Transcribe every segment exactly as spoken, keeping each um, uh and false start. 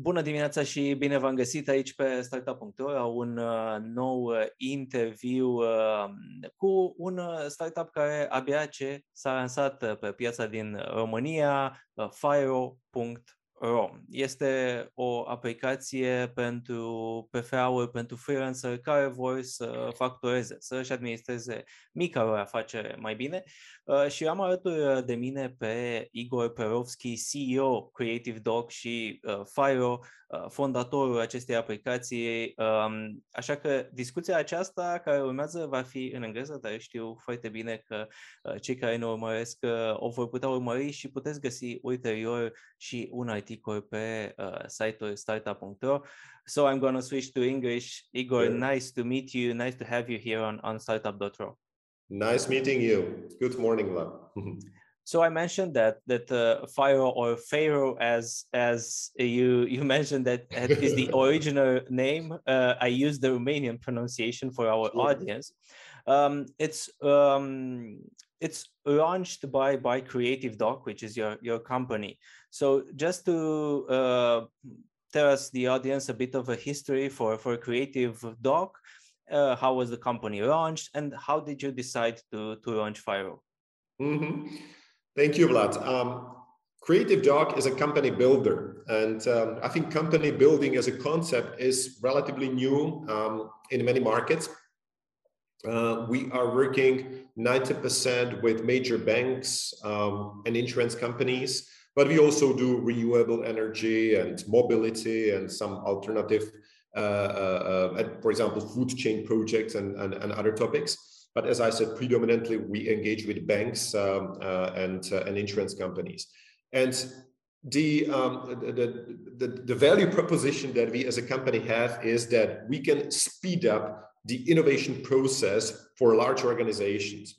Bună dimineața și bine v-am găsit aici pe Startup punct ro, un nou interviu cu un startup care abia ce s-a lansat pe piața din România, Fairo punct ro. Este o aplicație pentru P F A-uri, pentru freelancer care vor să factureze, să-și administreze mica lor afacere mai bine. Și am alături de mine pe Igor Perovski, C E O Creative Dock și Fairo, fondatorul acestei aplicații. Așa că discuția aceasta care urmează va fi în engleză, dar știu foarte bine că cei care ne urmăresc o vor putea urmări și puteți găsi ulterior și un articol pe uh, site-ul startup punct ro. So I'm going to switch to English. Igor, yeah. Nice to meet you. Nice to have you here on, on startup dot ro. Nice meeting you. Good morning, love. So I mentioned that that uh, Fairo or Fairo, as as you you mentioned, that is the original name. Uh, I use the Romanian pronunciation for our sure. audience. Um, it's um, it's launched by by Creative Dock, which is your your company. So just to uh, tell us, the audience, a bit of a history for for Creative Dock. Uh, how was the company launched, and how did you decide to to launch Fairo? Mm-hmm. Thank you, Vlad. Um, Creative Dock is a company builder, and um, I think company building as a concept is relatively new um, in many markets. Uh, we are working ninety percent with major banks um, and insurance companies, but we also do renewable energy and mobility and some alternative, uh, uh, uh, for example, food chain projects and, and, and other topics. But as I said, predominantly we engage with banks um, uh, and, uh, and insurance companies. And the, um, the, the, the value proposition that we as a company have is that we can speed up the innovation process for large organizations.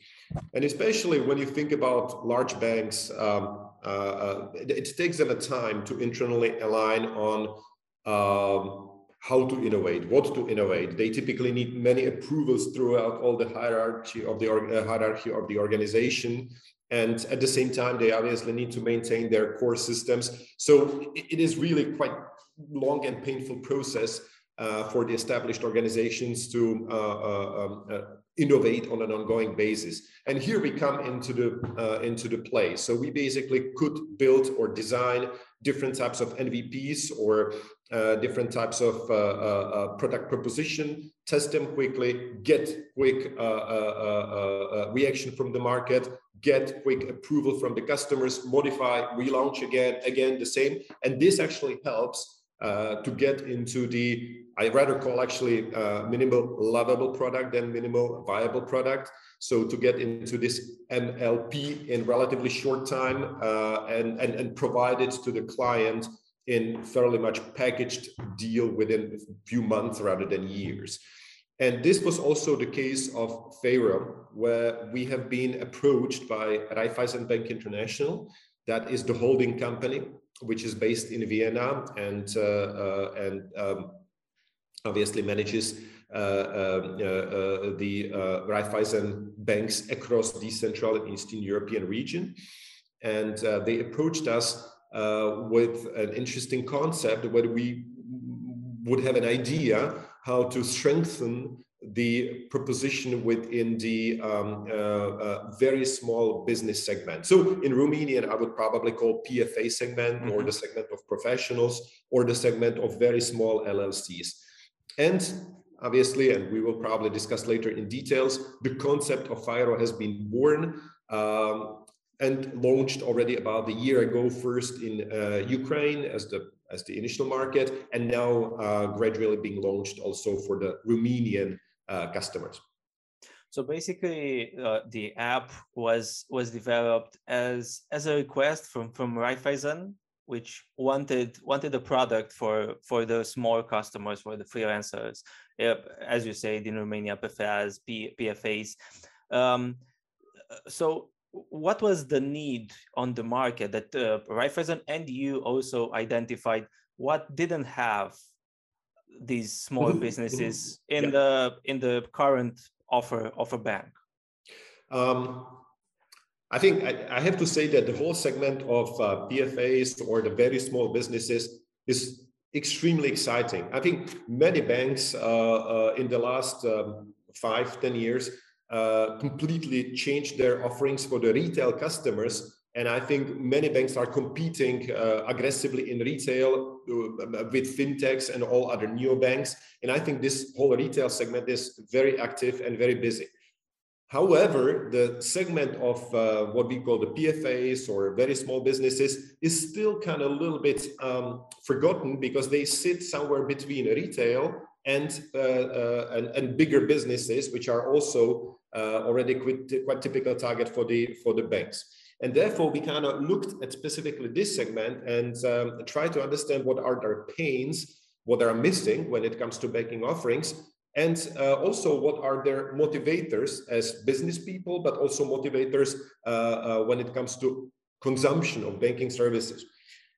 And especially when you think about large banks, um, uh, uh, it takes them a time to internally align on um, how to innovate, what to innovate. They typically need many approvals throughout all the hierarchy of the uh, hierarchy of the organization. And at the same time, they obviously need to maintain their core systems. So it, it is really quite long and painful process uh, for the established organizations to uh, uh, uh, innovate on an ongoing basis. And here we come into the, uh, into the play. So we basically could build or design different types of M V Ps or Uh, different types of uh, uh, product proposition, test them quickly, get quick uh, uh, uh, reaction from the market, get quick approval from the customers, modify, relaunch again, again the same. And this actually helps uh, to get into the, I rather call actually uh, minimal lovable product than minimal viable product. So to get into this M L P in relatively short time uh, and, and, and provide it to the client in fairly much packaged deal within a few months rather than years. And this was also the case of Fairo, where we have been approached by Raiffeisen Bank International, that is the holding company, which is based in Vienna and, uh, uh, and um, obviously manages uh, uh, uh, the uh, Raiffeisen banks across the Central and Eastern European region. And uh, they approached us Uh, with an interesting concept where we would have an idea how to strengthen the proposition within the um, uh, uh, very small business segment. So in Romanian, I would probably call P F A segment, mm-hmm. or the segment of professionals, or the segment of very small L L Cs. And obviously, and we will probably discuss later in details, the concept of Fairo has been born. Um, and launched already about a year ago, first in uh, Ukraine as the, as the initial market, and now uh, gradually being launched also for the Romanian uh, customers. So basically, uh, the app was was developed as as a request from from Raiffeisen, which wanted wanted a product for for the small customers, for the freelancers, as you said in Romania, P F As, P F As. Um, so. What was the need on the market that uh, Raiffeisen and you also identified? What didn't have these small businesses in yeah. the in the current offer of a bank? Um, I think I, I have to say that the whole segment of uh, P F As or the very small businesses is extremely exciting. I think many banks uh, uh, in the last um, five, ten years uh, completely changed their offerings for the retail customers. And I think many banks are competing uh, aggressively in retail uh, with fintechs and all other neobanks. And I think this whole retail segment is very active and very busy. However, the segment of uh, what we call the P F As or very small businesses is still kind of a little bit um, forgotten, because they sit somewhere between retail and, uh, uh, and, and bigger businesses, which are also uh, already quite, quite typical target for the, for the banks. And therefore, we kind of looked at specifically this segment and um, tried to understand what are their pains, what are missing when it comes to banking offerings, and uh, also what are their motivators as business people, but also motivators uh, uh, when it comes to consumption of banking services.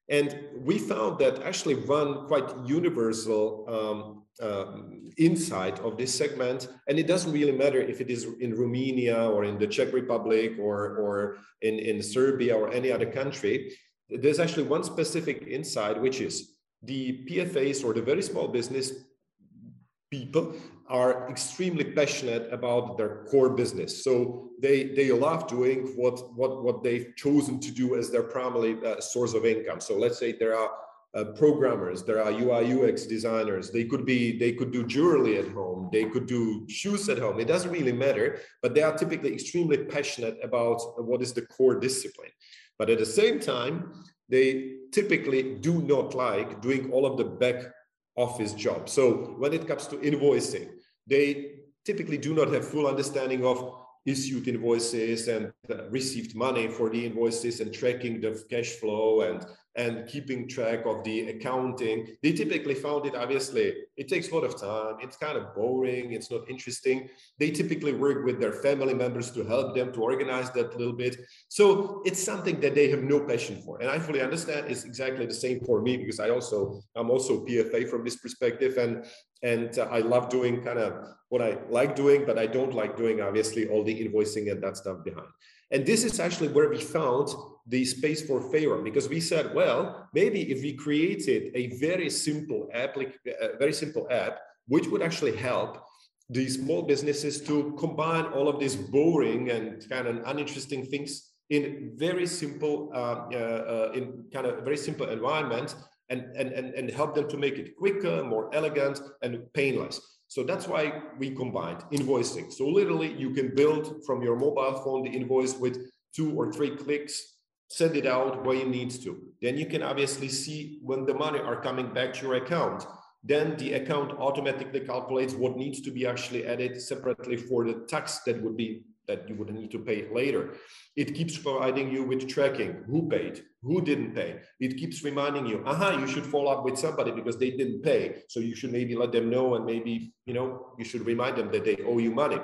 And we found that actually one quite universal um, um, insight of this segment, and it doesn't really matter if it is in Romania or in the Czech Republic or, or in, in Serbia or any other country, there's actually one specific insight, which is the P F As or the very small business people are extremely passionate about their core business. So they, they love doing what, what, what they've chosen to do as their primary uh, source of income. So let's say there are uh, programmers, there are U I U X designers, they could be, they could do jewelry at home, they could do shoes at home, it doesn't really matter, but they are typically extremely passionate about what is the core discipline. But at the same time, they typically do not like doing all of the back office job. So when it comes to invoicing, they typically do not have full understanding of issued invoices and received money for the invoices and tracking the cash flow and, and keeping track of the accounting. They typically found it, obviously, it takes a lot of time. It's kind of boring. It's not interesting. They typically work with their family members to help them to organize that a little bit. So it's something that they have no passion for. And I fully understand it's exactly the same for me, because I also, I'm also P F A from this perspective. And And uh, I love doing kind of what I like doing, but I don't like doing, obviously, all the invoicing and that stuff behind. And this is actually where we found the space for Fairo, because we said, well, maybe if we created a very simple app, like a very simple app, which would actually help these small businesses to combine all of these boring and kind of uninteresting things in very simple, uh, uh, in kind of very simple environment, And, and, and help them to make it quicker, more elegant, and painless. So that's why we combined invoicing. So literally, you can build from your mobile phone the invoice with two or three clicks, send it out where you need to. Then you can obviously see when the money are coming back to your account. Then the account automatically calculates what needs to be actually added separately for the tax that would be that you would need to pay later. It keeps providing you with tracking, who paid, who didn't pay. It keeps reminding you, aha, you should follow up with somebody because they didn't pay. So you should maybe let them know, and maybe, you know, you should remind them that they owe you money.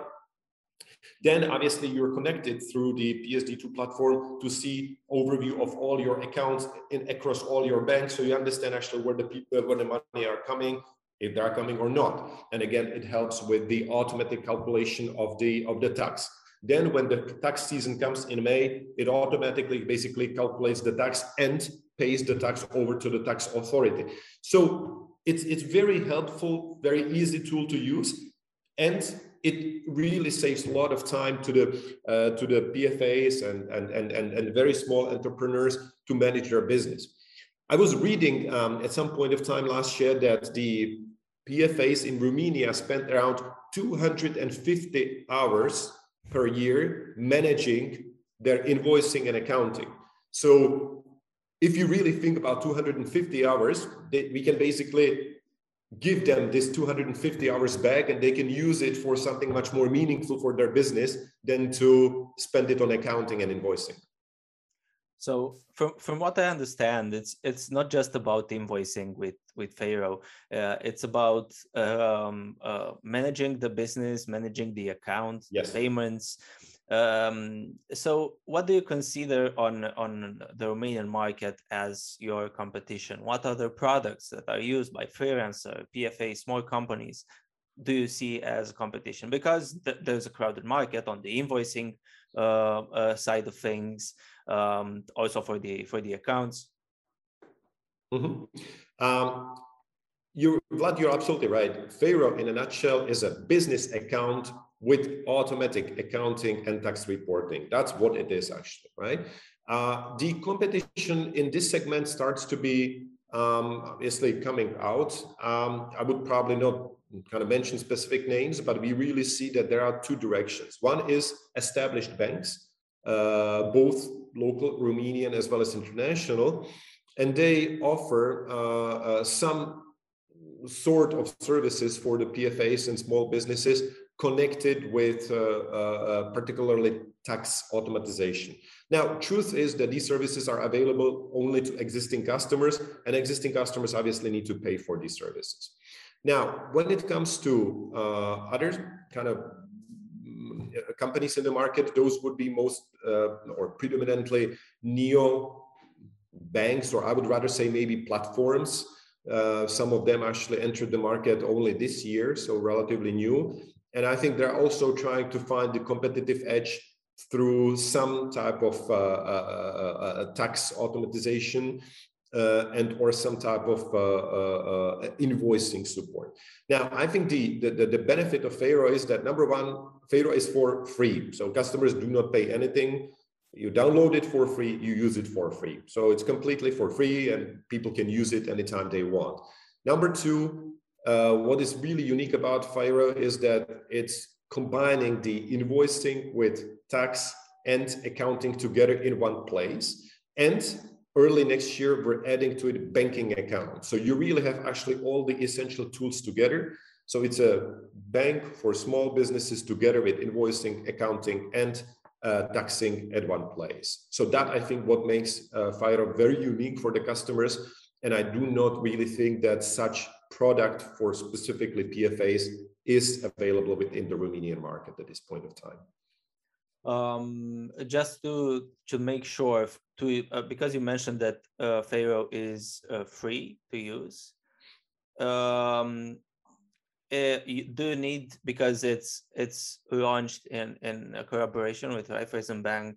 Then obviously you're connected through the P S D two platform to see overview of all your accounts in, across all your banks. So you understand actually where the people, where the money are coming, if they are coming or not. And again, it helps with the automatic calculation of the, of the tax. Then when the tax season comes in May, it automatically basically calculates the tax and pays the tax over to the tax authority. So it's, it's very helpful, very easy tool to use. And it really saves a lot of time to the, uh, to the P F As and, and, and, and, and very small entrepreneurs to manage their business. I was reading um, at some point of time last year that the P F As in Romania spent around two hundred fifty hours per year managing their invoicing and accounting. So if you really think about two hundred fifty hours, they, we can basically give them this two hundred fifty hours back, and they can use it for something much more meaningful for their business than to spend it on accounting and invoicing. So from, from what I understand, it's it's not just about invoicing with with Fairo. Uh, it's about um, uh, managing the business, managing the account, yes, the payments. Um, so what do you consider on on the Romanian market as your competition? What other products that are used by freelancer, P F A, small companies do you see as competition? Because th there's a crowded market on the invoicing uh, uh, side of things. Um, also for the for the accounts. Mm-hmm. um, You're, Vlad, you're absolutely right. Fairo, in a nutshell, is a business account with automatic accounting and tax reporting. That's what it is, actually, right? Uh, the competition in this segment starts to be um, obviously coming out. Um, I would probably not kind of mention specific names, but we really see that there are two directions. One is established banks, uh, both local, Romanian, as well as international, and they offer uh, uh, some sort of services for the P F As and small businesses connected with uh, uh, particularly tax automatization. Now, truth is that these services are available only to existing customers, and existing customers obviously need to pay for these services. Now, when it comes to uh, other kind of companies in the market, those would be most uh, or predominantly neo banks, or I would rather say maybe platforms. Uh, some of them actually entered the market only this year, so relatively new. And I think they're also trying to find the competitive edge through some type of uh, uh, uh, tax automatization uh, and or some type of uh, uh, uh, invoicing support. Now, I think the, the, the benefit of Fairo is that, number one, Fairo is for free. So customers do not pay anything. You download it for free, you use it for free. So it's completely for free and people can use it anytime they want. Number two, uh, what is really unique about Fairo is that it's combining the invoicing with tax and accounting together in one place. And early next year, we're adding to it banking account. So you really have actually all the essential tools together. So it's a bank for small businesses together with invoicing, accounting, and Uh, taxing at one place. So that, I think, what makes uh, Fairo very unique for the customers. And I do not really think that such product for specifically P F As is available within the Romanian market at this point of time. Um, just to to make sure, to uh, because you mentioned that uh, Fairo is uh, free to use. Um, Uh, you do need, because it's it's launched in in a collaboration with Raiffeisen Bank.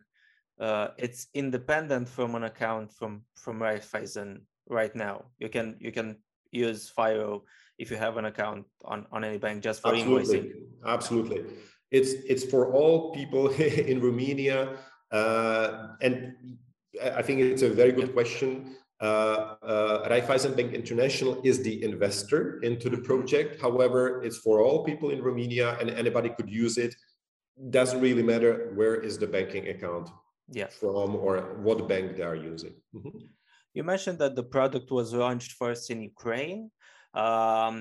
Uh, it's independent from an account from from Raiffeisen right now. You can you can use Fairo if you have an account on on any bank just for Absolutely. Invoicing. Absolutely, it's it's for all people in Romania, uh, and I think it's a very good yeah. question. Uh, uh, Raiffeisen Bank International is the investor into the project. However, it's for all people in Romania and anybody could use it. Doesn't really matter where is the banking account yeah. from or what bank they are using. Mm-hmm. You mentioned that the product was launched first in Ukraine. Um,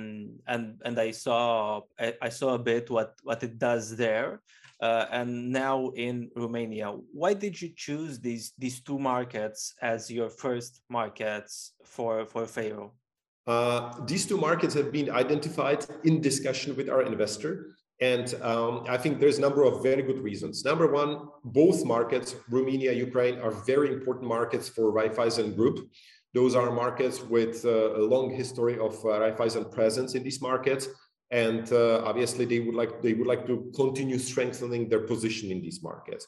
and and I saw I, I saw a bit what, what it does there. Uh, and now in Romania, why did you choose these these two markets as your first markets for for Fairo? Uh, these two markets have been identified in discussion with our investor, and um, I think there's a number of very good reasons. Number one, both markets, Romania, Ukraine, are very important markets for Raiffeisen Group. Those are markets with uh, a long history of uh, Raiffeisen presence in these markets. And uh, obviously, they would like they would like to continue strengthening their position in these markets.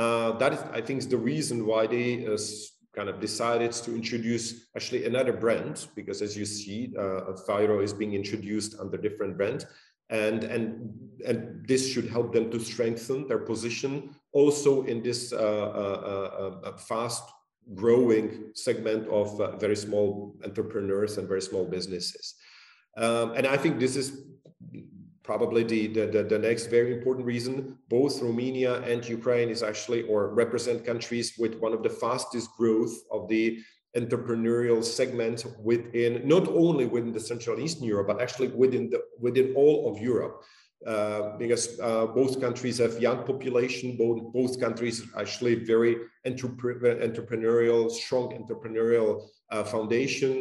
Uh, that is, I think, is the reason why they uh, kind of decided to introduce actually another brand, because as you see, uh, Fairo is being introduced under different brand, and and and this should help them to strengthen their position also in this uh, uh, uh, fast growing segment of uh, very small entrepreneurs and very small businesses. Um, and I think this is probably the, the, the next very important reason. Both Romania and Ukraine is actually, or represent countries with one of the fastest growth of the entrepreneurial segment within, not only within the Central and Eastern Europe, but actually within, the, within all of Europe. Uh, because uh, both countries have young population, both, both countries are actually very entrep- entrepreneurial, strong entrepreneurial uh, foundation.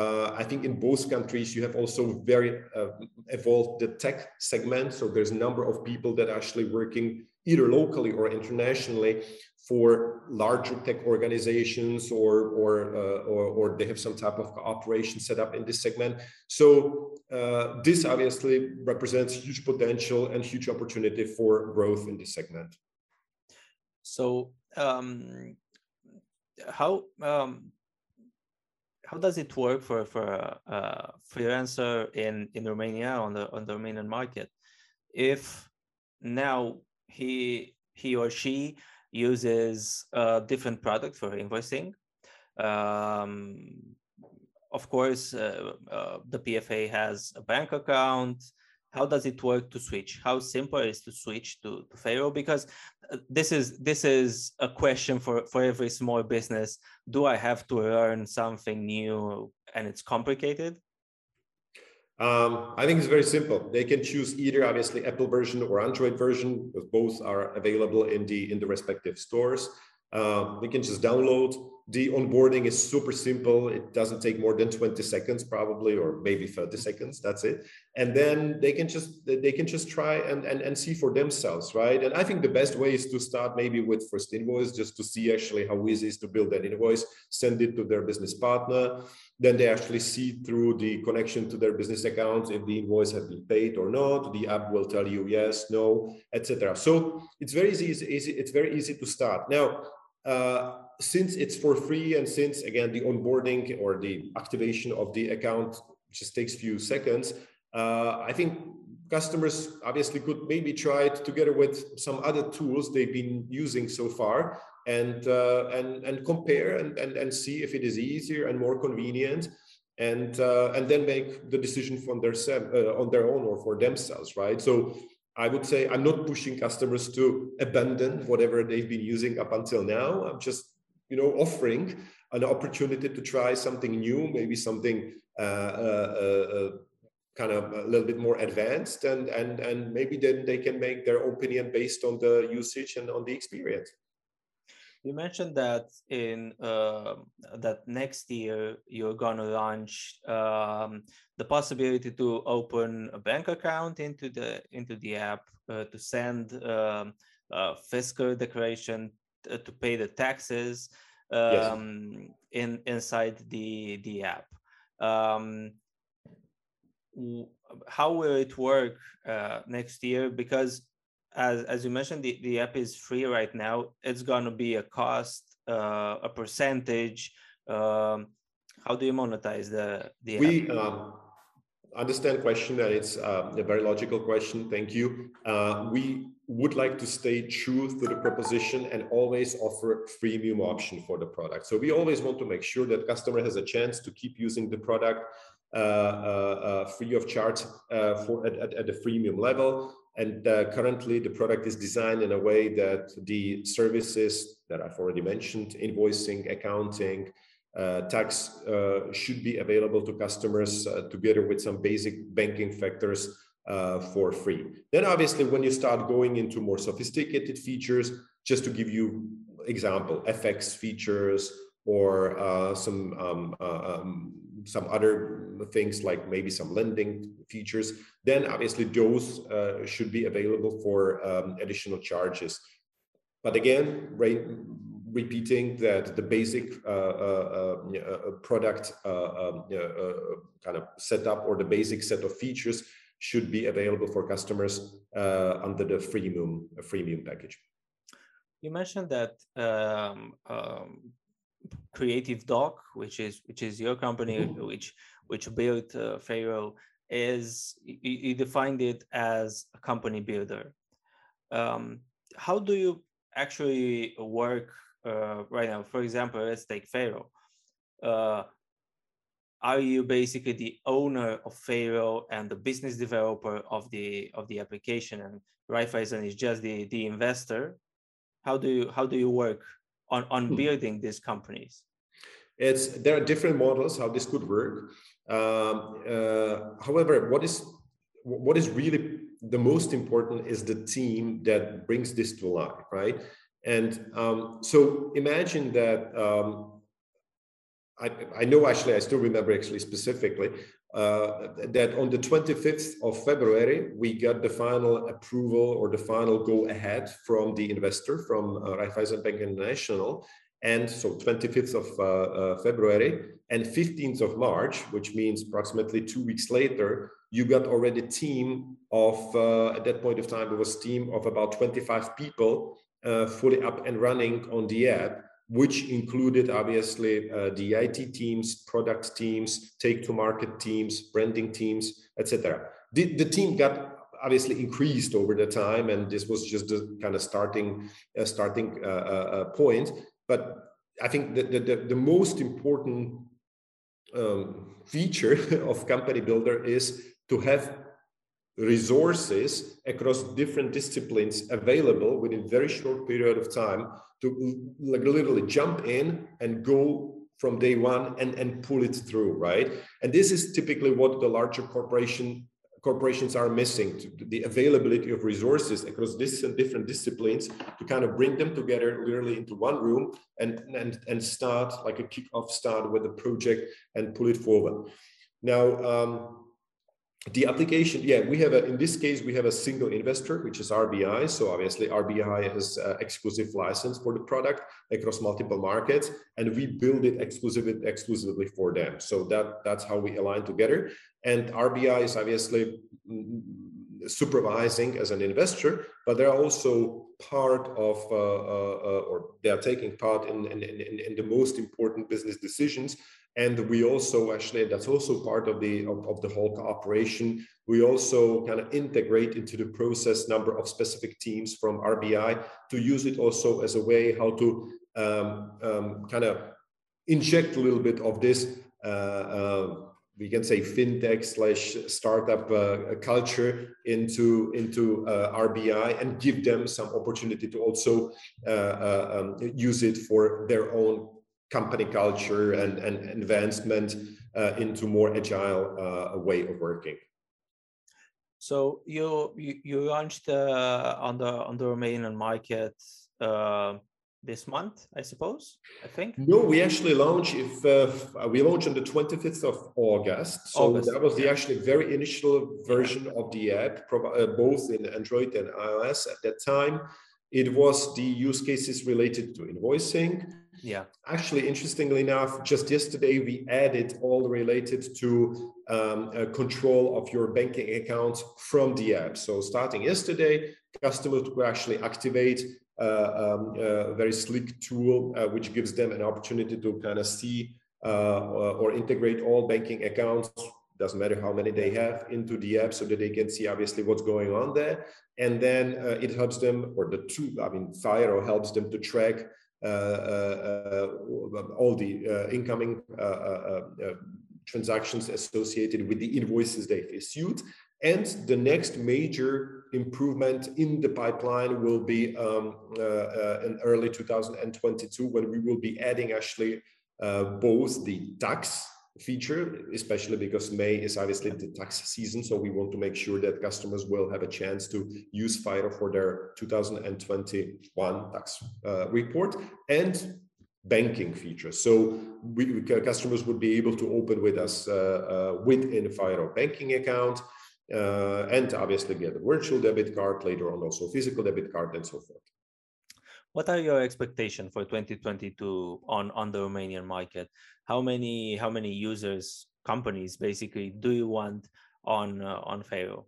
Uh, I think in both countries, you have also very uh, evolved the tech segment. So there's a number of people that are actually working either locally or internationally for larger tech organizations, or, or, uh, or, or they have some type of cooperation set up in this segment. So uh, this obviously represents huge potential and huge opportunity for growth in this segment. So um, how... Um... how does it work for for a freelancer in in Romania on the on the Romanian market? If now he he or she uses a different product for invoicing, um, of course uh, uh, the P F A has a bank account. How does it work to switch? How simple is to switch to, to Fairo? Because this is this is a question for, for every small business. Do I have to learn something new and it's complicated? Um, I think it's very simple. They can choose either obviously Apple version or Android version, because both are available in the in the respective stores. Uh, they can just download. The onboarding is super simple. It doesn't take more than twenty seconds probably, or maybe thirty seconds. That's it. And then they can just they can just try and, and, and see for themselves, right? And I think the best way is to start maybe with first invoice, just to see actually how easy it is to build that invoice, send it to their business partner. Then they actually see through the connection to their business accounts if the invoice has been paid or not. The app will tell you yes, no, et cetera. So it's very easy, easy, it's very easy to start. Now, uh, since it's for free, and since again the onboarding or the activation of the account just takes few seconds, uh, I think customers obviously could maybe try it together with some other tools they've been using so far, and uh, and and compare and, and and see if it is easier and more convenient, and uh, and then make the decision from their uh, on their own or for themselves, right? So I would say I'm not pushing customers to abandon whatever they've been using up until now. I'm just you know, offering an opportunity to try something new, maybe something uh, uh, uh, kind of a little bit more advanced, and and and maybe then they can make their opinion based on the usage and on the experience. You mentioned that in uh, that next year you're going to launch um, the possibility to open a bank account into the into the app, uh, to send um, a fiscal declaration, to pay the taxes um, yes. in inside the the app. Um, how will it work uh, next year? Because as as you mentioned, the, the app is free right now. It's going to be a cost, uh, a percentage. Um, how do you monetize the the we, app? Um... Understand question, and it's uh, a very logical question. Thank you. Uh, we would like to stay true to the proposition and always offer a freemium option for the product. So we always want to make sure that customer has a chance to keep using the product uh, uh, uh, free of charge uh, for at, at, at a freemium level. And uh, currently the product is designed in a way that the services that I've already mentioned, invoicing, accounting, Uh, tax uh, should be available to customers uh, together with some basic banking factors uh, for free. Then obviously when you start going into more sophisticated features, just to give you example, F X features or uh, some um, uh, um, some other things like maybe some lending features, then obviously those uh, should be available for um, additional charges. But again, right, repeating that the basic uh, uh, uh, product uh, uh, uh, kind of setup or the basic set of features should be available for customers uh, under the freemium freemium package. You mentioned that um, um, Creative Dock, which is which is your company, mm-hmm. which which built uh, Fairo, is you, you defined it as a company builder. Um, how do you actually work? Uh, right now, for example, let's take Fairo. Uh, are you basically the owner of Fairo and the business developer of the of the application, and Raiffeisen is just the the investor? How do you how do you work on on building these companies? It's there are different models how this could work. Um, uh, however, what is what is really the most important is the team that brings this to life, right? And um, so imagine that, um, I, I know actually, I still remember actually specifically, uh, that on the twenty-fifth of February, we got the final approval or the final go ahead from the investor, from uh, Raiffeisen Bank International. And so twenty-fifth of uh, uh, February and fifteenth of March, which means approximately two weeks later, you got already a team of, uh, at that point of time, it was a team of about twenty-five people, Uh, fully up and running on the app, which included obviously uh, the I T teams, product teams, take-to-market teams, branding teams, et cetera. The, the team got obviously increased over the time, and this was just the kind of starting uh, starting uh, uh, point. But I think the, the, the most important um, feature of Company Builder is to have resources across different disciplines available within a very short period of time to like literally jump in and go from day one and, and pull it through, right? And this is typically what the larger corporation corporations are missing, to the availability of resources across this and different disciplines to kind of bring them together literally into one room and, and, and start like a kick-off start with the project and pull it forward. Now, um, the application, yeah, we have a, in this case, we have a single investor, which is R B I. So obviously R B I has uh, exclusive license for the product across multiple markets, and we build it exclusively, exclusively for them. So that, that's how we align together. And R B I is obviously supervising as an investor, but they're also part of, uh, uh, or they are taking part in, in, in, in the most important business decisions. And we also actually, that's also part of the of, of the whole cooperation. We also kind of integrate into the process number of specific teams from R B I to use it also as a way how to um, um, kind of inject a little bit of this, uh, uh, we can say fintech slash startup uh, culture into into uh, R B I and give them some opportunity to also uh, uh, um, use it for their own company culture and, and advancement uh, into more agile uh, way of working. So you you, you launched uh, on the on the Romanian market uh, this month, I suppose. I think no, we actually launched if uh, we launched on the twenty-fifth of August. So August, that was the yeah. actually very initial version of the app, both in Android and iOS at that time. It was the use cases related to invoicing. Yeah. Actually, interestingly enough, just yesterday we added all related to um, uh, control of your banking accounts from the app. So starting yesterday, customers could actually activate uh, um, a very slick tool, uh, which gives them an opportunity to kind of see uh, or integrate all banking accounts. Doesn't matter how many they have into the app, so that they can see obviously what's going on there. And then uh, it helps them, or the two, I mean, Fairo helps them to track uh, uh, uh, all the uh, incoming uh, uh, uh, transactions associated with the invoices they've issued. And the next major improvement in the pipeline will be um, uh, uh, in early two thousand twenty-two, when we will be adding actually uh, both the tax feature, especially because May is obviously the tax season, so we want to make sure that customers will have a chance to use Fairo for their two thousand twenty-one tax uh, report, and banking features. So we, we, customers would be able to open with us uh, uh, within Fairo banking account, uh, and obviously get a virtual debit card later on, also physical debit card, and so forth. What are your expectations for twenty twenty-two on, on the Romanian market? How many how many users, companies, basically, do you want on uh, on Fairo?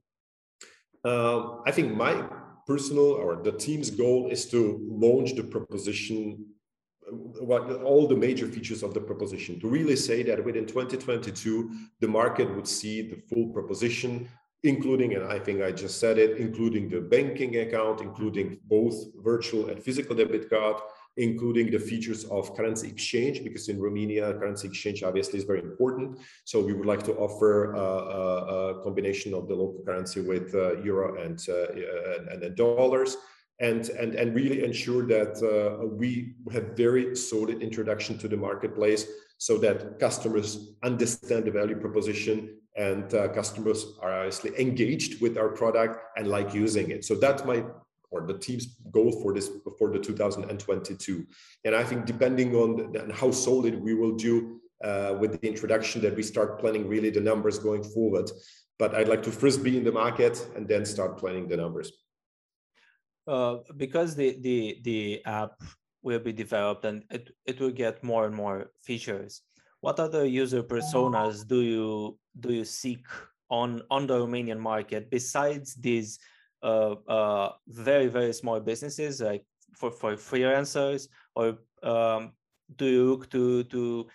Uh, I think my personal or the team's goal is to launch the proposition, all the major features of the proposition, to really say that within twenty twenty-two, the market would see the full proposition, including, and I think I just said it, including the banking account, including both virtual and physical debit card, including the features of currency exchange, because in Romania, currency exchange obviously is very important. So we would like to offer uh, a, a combination of the local currency with uh, euro and, uh, and, and dollars, and, and, and really ensure that uh, we have very solid introduction to the marketplace so that customers understand the value proposition, and uh, customers are obviously engaged with our product and like using it. So that's my, or the team's goal for this, for the two thousand twenty-two. And I think depending on the, how solid we will do uh, with the introduction, that we start planning really the numbers going forward. But I'd like to first be in the market and then start planning the numbers. Uh, because the, the, the app will be developed and it, it will get more and more features, what other user personas do you do you seek on, on the Romanian market besides these uh, uh, very, very small businesses, like for, for freelancers or um, do you look to to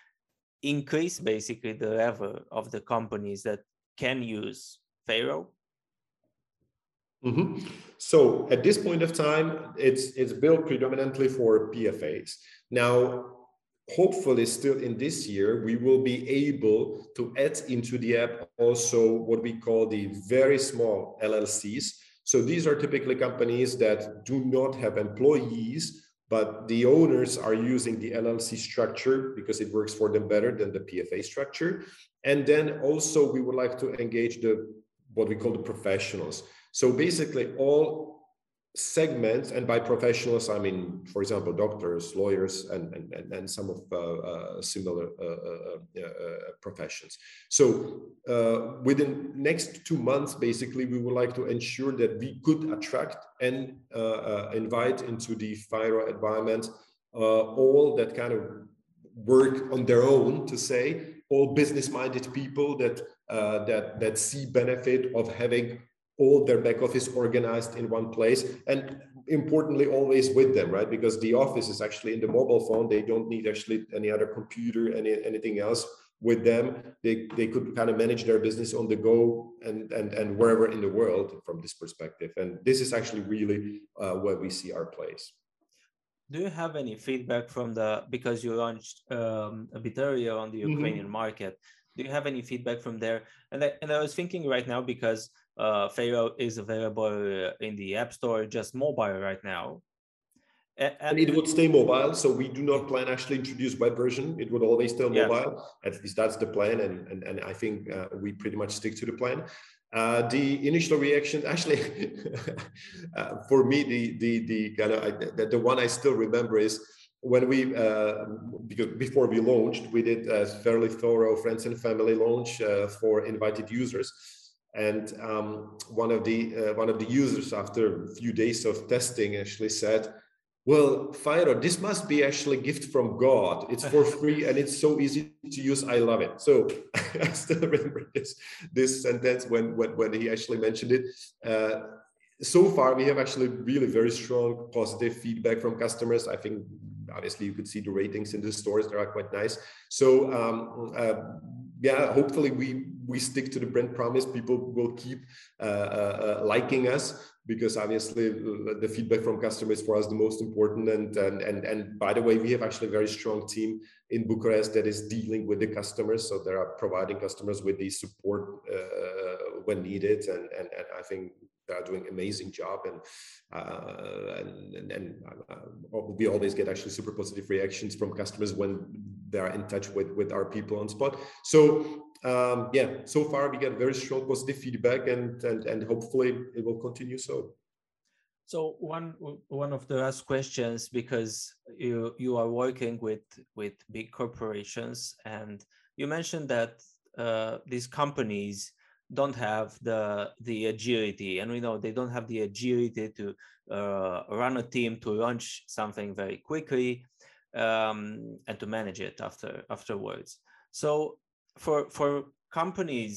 increase basically the level of the companies that can use Fairo? Mm-hmm. So at this point of time, it's it's built predominantly for P F As. Now, hopefully still in this year, we will be able to add into the app also what we call the very small L L Cs. So these are typically companies that do not have employees, but the owners are using the L L C structure because it works for them better than the P F A structure. And then also we would like to engage the what we call the professionals. So basically all segments, and by professionals, I mean, for example, doctors, lawyers, and, and, and some of uh, uh, similar uh, uh, uh, professions. So uh, within next two months, basically, we would like to ensure that we could attract and uh, uh, invite into the Fairo environment uh, all that kind of work on their own, to say, all business-minded people that, uh, that, that see benefit of having all their back office organized in one place, and importantly, always with them, right? Because the office is actually in the mobile phone. They don't need actually any other computer, any anything else with them. They, they could kind of manage their business on the go and, and, and wherever in the world from this perspective. And this is actually really uh, where we see our place. Do you have any feedback from the, because you launched um, a bit earlier on the Ukrainian mm-hmm. market, do you have any feedback from there? And I, and I was thinking right now, because Uh, Fairo is available in the App Store, just mobile right now. And, and, and it would stay mobile, so we do not plan actually introduce web version. It would always stay mobile. Yeah. At least that's the plan, and, and, and I think uh, we pretty much stick to the plan. Uh, the initial reaction, actually, uh, for me, the, the, the, kind of, I, the, the one I still remember is, when we, uh, because before we launched, we did a fairly thorough friends and family launch uh, for invited users. And um, one of the uh, one of the users, after a few days of testing, actually said, "Well, Fairo, this must be actually a gift from God. It's for free and it's so easy to use. I love it." So I still remember this this sentence when when, when he actually mentioned it. Uh, so far, we have actually really very strong positive feedback from customers. I think obviously you could see the ratings in the stores; they are quite nice. So um, uh, yeah, hopefully we. we stick to the brand promise. People will keep uh, uh, liking us, because obviously the feedback from customers for us the most important. And, and, and, and by the way, we have actually a very strong team in Bucharest that is dealing with the customers. So they are providing customers with the support uh, when needed. And, and, and I think they are doing an amazing job. And, uh, and, and, and uh, we always get actually super positive reactions from customers when they are in touch with, with our people on spot. So Um, yeah, so far we get very strong positive feedback, and, and and hopefully it will continue so. So one one of the last questions, because you you are working with with big corporations, and you mentioned that uh, these companies don't have the the agility, and we know they don't have the agility to uh, run a team, to launch something very quickly, um, and to manage it after afterwards. So. For for companies,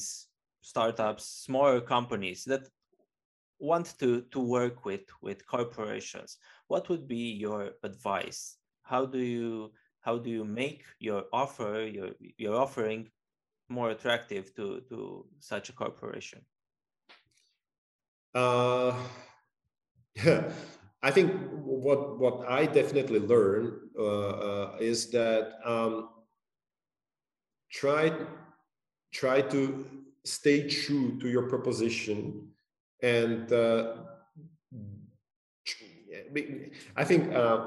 startups, smaller companies that want to to work with with corporations, what would be your advice? How do you how do you make your offer your your offering more attractive to to such a corporation? Uh, yeah. I think what what I definitely learned uh, uh, is that. Um, Try, try to stay true to your proposition, and uh, I think uh,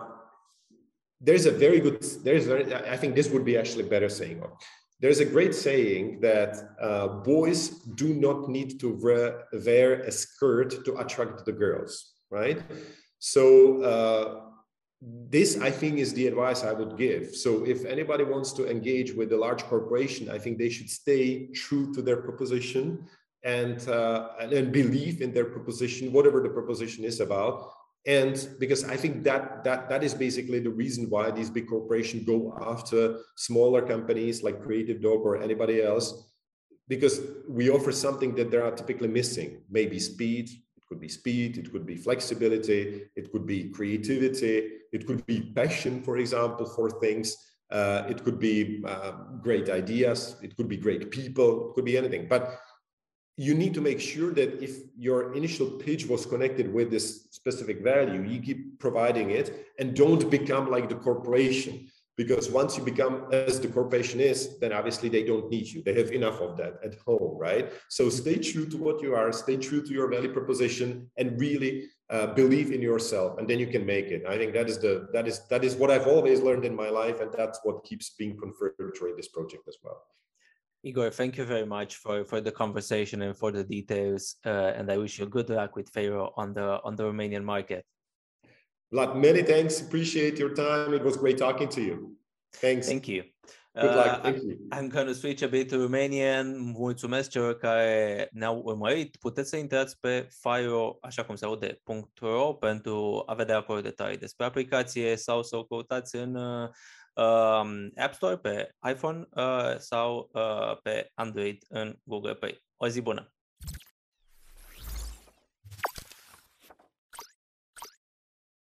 there's a very good. There's, I think this would be actually better saying. There's a great saying that uh, boys do not need to wear, wear a skirt to attract the girls, right? So. Uh, This, I think, is the advice I would give. So if anybody wants to engage with a large corporation, I think they should stay true to their proposition and, uh, and, and believe in their proposition, whatever the proposition is about. And because I think that, that that is basically the reason why these big corporations go after smaller companies like Creative Dock or anybody else, because we offer something that they are typically missing, maybe speed. It could be speed, it could be flexibility, it could be creativity, It could be passion, for example, for things. Uh, it could be uh, great ideas. It could be great people. It could be anything. But you need to make sure that if your initial pitch was connected with this specific value, you keep providing it and don't become like the corporation. Because once you become as the corporation is, then obviously they don't need you. They have enough of that at home, right? So stay true to what you are, stay true to your value proposition, and really uh, believe in yourself, and then you can make it. I think that is the that is that is what I've always learned in my life, and that's what keeps being confirmed during this project as well. Igor, thank you very much for, for the conversation and for the details, uh, and I wish you good luck with Fairo on the on the Romanian market. Vlad, many thanks. Appreciate your time. It was great talking to you. Thanks. Thank you. Good luck. Thank you. Uh, I'm going to switch a bit to Romanian. Mulțumesc celor care ne-au urmărit. Puteți să intrați pe Fairo, așa cum se aude, .ro pentru a vedea acolo detalii despre aplicație sau să o căutați în uh, App Store pe iPhone uh, sau uh, pe Android în Google Play. O zi bună!